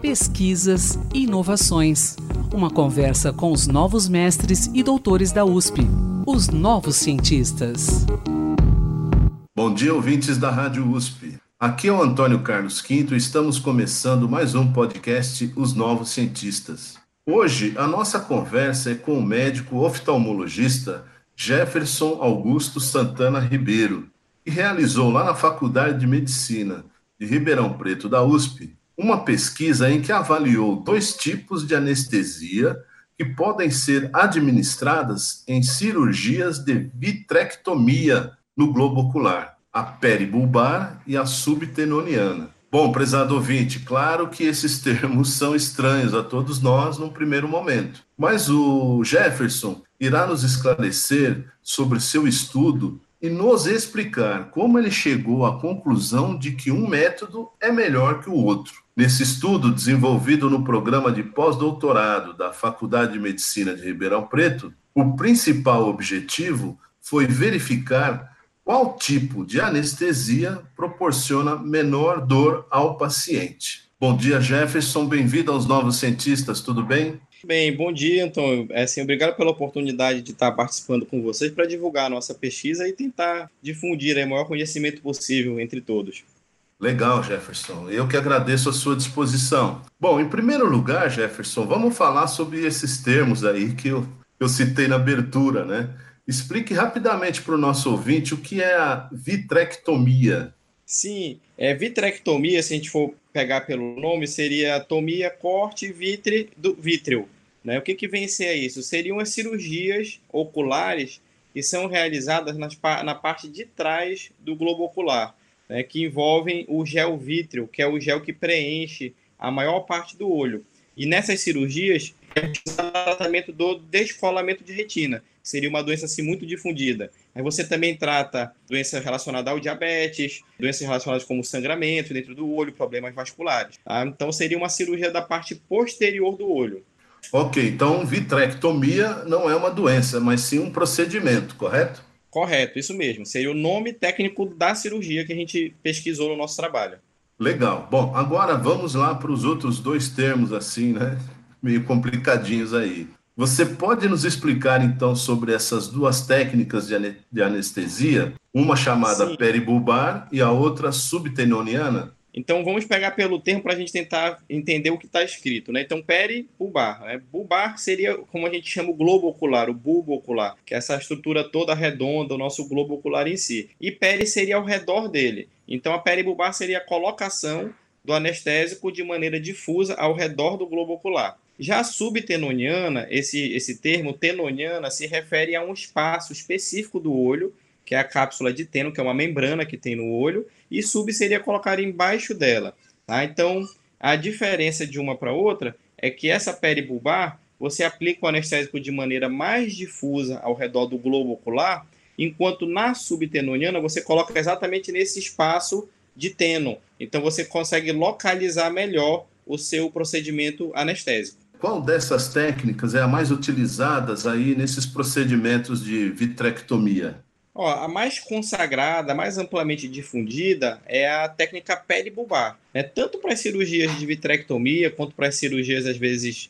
Pesquisas e inovações. Uma conversa com os novos mestres e doutores da USP, os novos cientistas. Bom dia, ouvintes da Rádio USP. Aqui é o Antônio Carlos Quinto e estamos começando mais um podcast Os Novos Cientistas. Hoje, a nossa conversa é com o médico oftalmologista Jefferson Augusto Santana Ribeiro, que realizou lá na Faculdade de Medicina de Ribeirão Preto da USP uma pesquisa em que avaliou 2 tipos de anestesia que podem ser administradas em cirurgias de vitrectomia no globo ocular, a peribulbar e a subtenoniana. Bom, prezado ouvinte, claro que esses termos são estranhos a todos nós num primeiro momento, mas o Jefferson irá nos esclarecer sobre seu estudo e nos explicar como ele chegou à conclusão de que um método é melhor que o outro. Nesse estudo, desenvolvido no programa de pós-doutorado da Faculdade de Medicina de Ribeirão Preto, o principal objetivo foi verificar qual tipo de anestesia proporciona menor dor ao paciente. Bom dia, Jefferson. Bem-vindo aos Novos Cientistas. Tudo bem? Bem, bom dia, Antônio. Obrigado pela oportunidade de estar participando com vocês para divulgar a nossa pesquisa e tentar difundir o maior conhecimento possível entre todos. Legal, Jefferson. Eu que agradeço a sua disposição. Bom, em primeiro lugar, Jefferson, vamos falar sobre esses termos aí que eu citei na abertura, né? Explique rapidamente para o nosso ouvinte o que é a vitrectomia. Sim, vitrectomia, se a gente for pegar pelo nome, seria tomia, corte, do vítreo. Né? O que vem a ser isso? Seriam as cirurgias oculares que são realizadas na parte de trás do globo ocular, né? Que envolvem o gel vítreo, que é o gel que preenche a maior parte do olho. E nessas cirurgias, é o tratamento do descolamento de retina. Seria uma doença assim, muito difundida. Aí você também trata doenças relacionadas ao diabetes, doenças relacionadas como sangramento dentro do olho, problemas vasculares. Tá? Então seria uma cirurgia da parte posterior do olho. Ok, então vitrectomia não é uma doença, mas sim um procedimento, correto? Correto, isso mesmo. Seria o nome técnico da cirurgia que a gente pesquisou no nosso trabalho. Legal. Bom, agora vamos lá para os outros 2 termos assim, né? Meio complicadinhos aí. Você pode nos explicar, então, sobre essas 2 técnicas de anestesia? Uma chamada Sim. peribulbar e a outra subtenoniana? Então, vamos pegar pelo termo para a gente tentar entender o que está escrito, né? Então, peribulbar. Né? Bulbar seria, como a gente chama, o globo ocular, o bulbo ocular, que é essa estrutura toda redonda, o nosso globo ocular em si. E peri seria ao redor dele. Então, a peribulbar seria a colocação do anestésico de maneira difusa ao redor do globo ocular. Já a subtenoniana, esse termo tenoniana se refere a um espaço específico do olho, que é a cápsula de teno, que é uma membrana que tem no olho, e sub seria colocar embaixo dela. Tá? Então, a diferença de uma para outra é que essa peribulbar, você aplica o anestésico de maneira mais difusa ao redor do globo ocular, enquanto na subtenoniana você coloca exatamente nesse espaço de teno. Então, você consegue localizar melhor o seu procedimento anestésico. Qual dessas técnicas é a mais utilizada aí nesses procedimentos de vitrectomia? A mais consagrada, a mais amplamente difundida é a técnica peribulbar. Né? Tanto para as cirurgias de vitrectomia, quanto para as cirurgias, às vezes,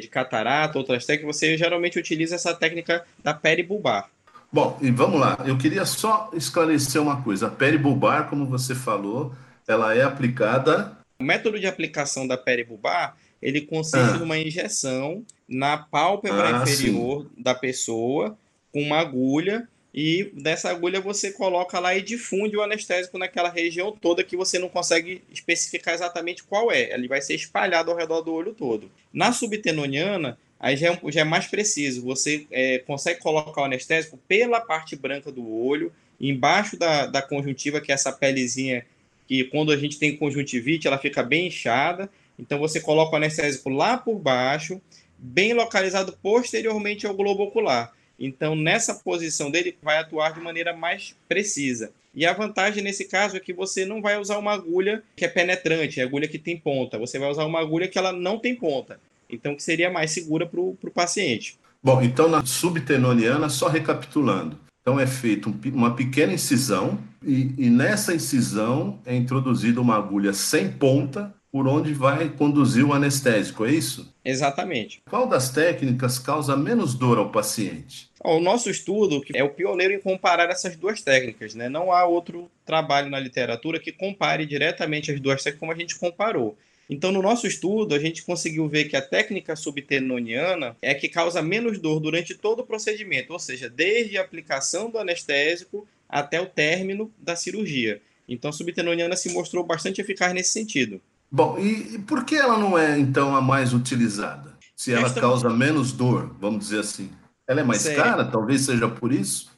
de catarata, outras técnicas, você geralmente utiliza essa técnica da peribulbar. Bom, e vamos lá. Eu queria só esclarecer uma coisa. A peribulbar, como você falou, ela é aplicada... O método de aplicação da peribulbar... Ele consiste numa injeção na pálpebra inferior da pessoa, com uma agulha, e dessa agulha você coloca lá e difunde o anestésico naquela região toda que você não consegue especificar exatamente qual é. Ele vai ser espalhado ao redor do olho todo. Na subtenoniana, aí já é mais preciso. Você consegue colocar o anestésico pela parte branca do olho, embaixo da conjuntiva, que é essa pelezinha que quando a gente tem conjuntivite, ela fica bem inchada. Então, você coloca o anestésico lá por baixo, bem localizado posteriormente ao globo ocular. Então, nessa posição dele, vai atuar de maneira mais precisa. E a vantagem nesse caso é que você não vai usar uma agulha que é penetrante, é agulha que tem ponta. Você vai usar uma agulha que ela não tem ponta. Então, que seria mais segura para o paciente. Bom, então, na subtenoniana, só recapitulando. Então, é feita uma pequena incisão e nessa incisão é introduzida uma agulha sem ponta, por onde vai conduzir o anestésico, é isso? Exatamente. Qual das técnicas causa menos dor ao paciente? O nosso estudo é o pioneiro em comparar essas duas técnicas, né? Não há outro trabalho na literatura que compare diretamente as duas técnicas como a gente comparou. Então, no nosso estudo, a gente conseguiu ver que a técnica subtenoniana é que causa menos dor durante todo o procedimento, ou seja, desde a aplicação do anestésico até o término da cirurgia. Então, a subtenoniana se mostrou bastante eficaz nesse sentido. Bom, e por que ela não é, então, a mais utilizada? Se ela causa menos dor, vamos dizer assim. Ela é mais cara? Talvez seja por isso?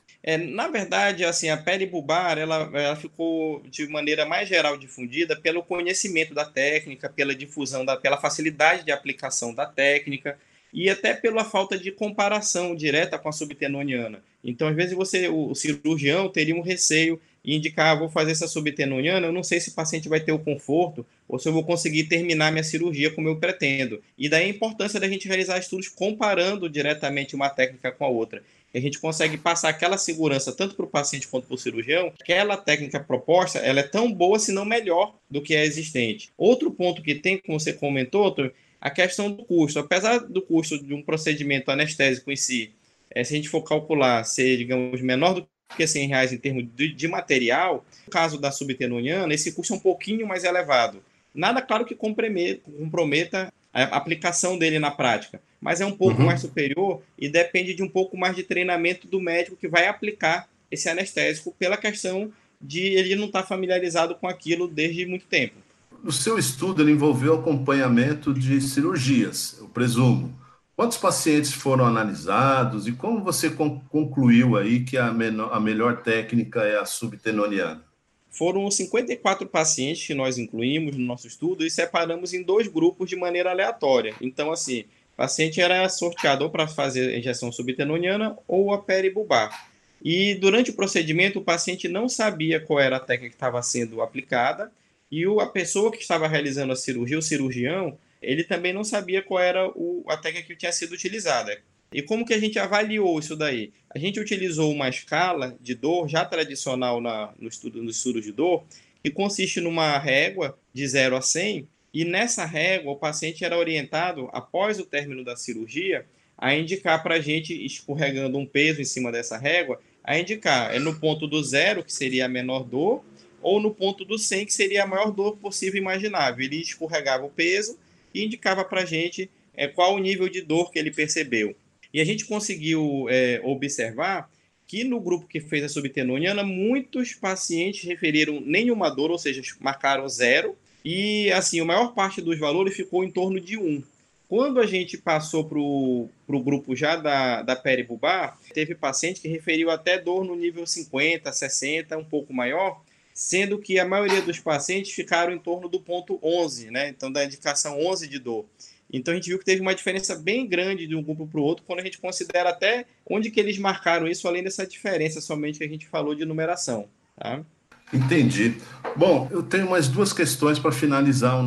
Na verdade, assim, a peribulbar ela ficou de maneira mais geral difundida pelo conhecimento da técnica, pela difusão, pela facilidade de aplicação da técnica e até pela falta de comparação direta com a subtenoniana. Então, às vezes, o cirurgião teria um receio e indicar, vou fazer essa subtenoniana, eu não sei se o paciente vai ter o conforto ou se eu vou conseguir terminar minha cirurgia como eu pretendo. E daí a importância da gente realizar estudos comparando diretamente uma técnica com a outra. A gente consegue passar aquela segurança tanto para o paciente quanto para o cirurgião, aquela técnica proposta, ela é tão boa, se não melhor, do que a existente. Outro ponto que tem, como você comentou, a questão do custo. Apesar do custo de um procedimento anestésico em si, se a gente for calcular ser, digamos, menor do que R$100 em termos de material, no caso da subtenoniana, esse custo é um pouquinho mais elevado. Nada, claro, que comprometa a aplicação dele na prática, mas é um pouco mais superior e depende de um pouco mais de treinamento do médico que vai aplicar esse anestésico pela questão de ele não estar familiarizado com aquilo desde muito tempo. O seu estudo ele envolveu acompanhamento de cirurgias, eu presumo. Quantos pacientes foram analisados e como você concluiu aí que a melhor técnica é a subtenoniana? Foram 54 pacientes que nós incluímos no nosso estudo e separamos em dois grupos de maneira aleatória. Então, assim, o paciente era sorteado ou para fazer a injeção subtenoniana ou a peribulbar. E durante o procedimento, o paciente não sabia qual era a técnica que estava sendo aplicada e a pessoa que estava realizando a cirurgia, o cirurgião, ele também não sabia qual era a técnica que tinha sido utilizada. E como que a gente avaliou isso daí? A gente utilizou uma escala de dor já tradicional no estudo de dor, que consiste numa régua de 0 a 100, e nessa régua o paciente era orientado, após o término da cirurgia, a indicar para a gente, escorregando um peso em cima dessa régua, a indicar no ponto do 0, que seria a menor dor, ou no ponto do 100, que seria a maior dor possível e imaginável. Ele escorregava o peso e indicava para a gente qual o nível de dor que ele percebeu. E a gente conseguiu observar que no grupo que fez a subtenoniana, muitos pacientes referiram nenhuma dor, ou seja, marcaram 0, e assim, a maior parte dos valores ficou em torno de 1. Quando a gente passou para o grupo já da peribulbar, teve paciente que referiu até dor no nível 50, 60, um pouco maior, sendo que a maioria dos pacientes ficaram em torno do ponto 11, né? Então, da indicação 11 de dor. Então, a gente viu que teve uma diferença bem grande de um grupo para o outro, quando a gente considera até onde que eles marcaram isso, além dessa diferença somente que a gente falou de numeração. Tá? Entendi. Bom, eu tenho mais duas questões para finalizar a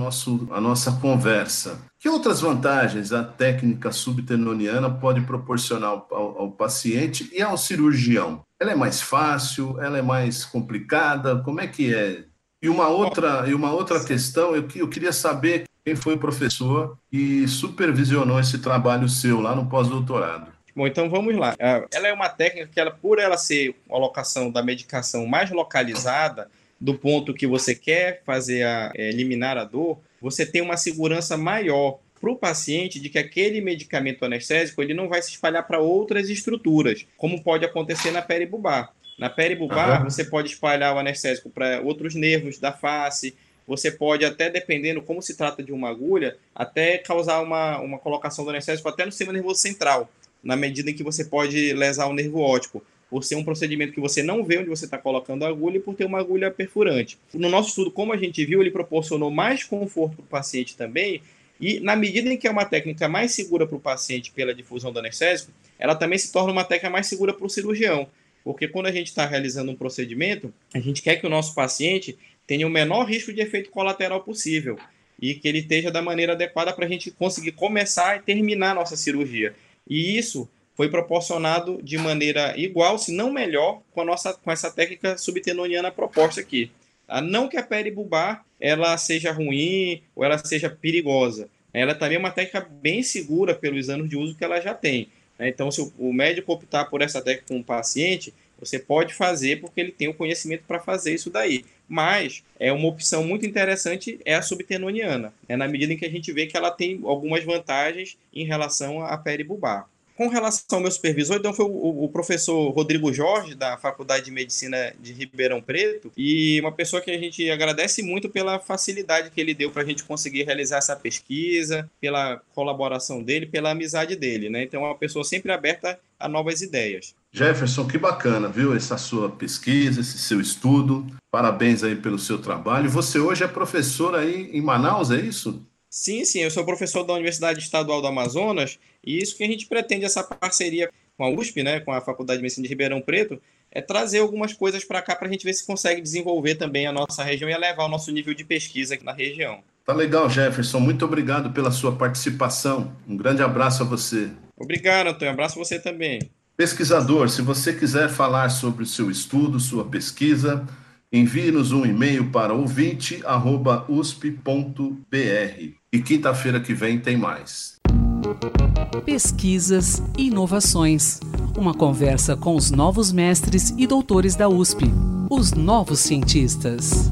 nossa conversa. Que outras vantagens a técnica subtenoniana pode proporcionar ao paciente e ao cirurgião? Ela é mais fácil? Ela é mais complicada? Como é que é? E uma outra questão, eu queria saber quem foi o professor que supervisionou esse trabalho seu lá no pós-doutorado. Bom, então vamos lá. Ela é uma técnica que, por ela ser a colocação da medicação mais localizada, do ponto que você quer fazer eliminar a dor, você tem uma segurança maior para o paciente de que aquele medicamento anestésico ele não vai se espalhar para outras estruturas, como pode acontecer na peribulbar. Na peribulbar, você pode espalhar o anestésico para outros nervos da face. Você pode até, dependendo como se trata de uma agulha, até causar uma colocação do anestésico até no sistema nervoso central, na medida em que você pode lesar o nervo óptico, por ser um procedimento que você não vê onde você está colocando a agulha e por ter uma agulha perfurante. No nosso estudo, como a gente viu, ele proporcionou mais conforto para o paciente também e, na medida em que é uma técnica mais segura para o paciente pela difusão do anestésico, ela também se torna uma técnica mais segura para o cirurgião, porque quando a gente está realizando um procedimento, a gente quer que o nosso paciente tenha o menor risco de efeito colateral possível e que ele esteja da maneira adequada para a gente conseguir começar e terminar a nossa cirurgia. E isso foi proporcionado de maneira igual, se não melhor, com essa técnica subtenoniana proposta aqui. Não que a peribulbar ela seja ruim ou ela seja perigosa. Ela também é uma técnica bem segura pelos anos de uso que ela já tem. Então, se o médico optar por essa técnica com o paciente, você pode fazer porque ele tem o conhecimento para fazer isso daí. Mas é uma opção muito interessante é a subtenoniana, na medida em que a gente vê que ela tem algumas vantagens em relação à peribulbar. Com relação ao meu supervisor, então foi o professor Rodrigo Jorge, da Faculdade de Medicina de Ribeirão Preto, e uma pessoa que a gente agradece muito pela facilidade que ele deu para a gente conseguir realizar essa pesquisa, pela colaboração dele, pela amizade dele, né? Então é uma pessoa sempre aberta a novas ideias. Jefferson, que bacana, viu, essa sua pesquisa, esse seu estudo, parabéns aí pelo seu trabalho. Você hoje é professor aí em Manaus, é isso? Sim, eu sou professor da Universidade Estadual do Amazonas e isso que a gente pretende, essa parceria com a USP, né, com a Faculdade de Medicina de Ribeirão Preto, é trazer algumas coisas para cá para a gente ver se consegue desenvolver também a nossa região e elevar o nosso nível de pesquisa aqui na região. Tá legal, Jefferson. Muito obrigado pela sua participação. Um grande abraço a você. Obrigado, Antônio. Um abraço a você também. Pesquisador, se você quiser falar sobre o seu estudo, sua pesquisa, envie-nos um e-mail para ouvinte@usp.br. E quinta-feira que vem tem mais. Pesquisas e inovações. Uma conversa com os novos mestres e doutores da USP, os novos cientistas.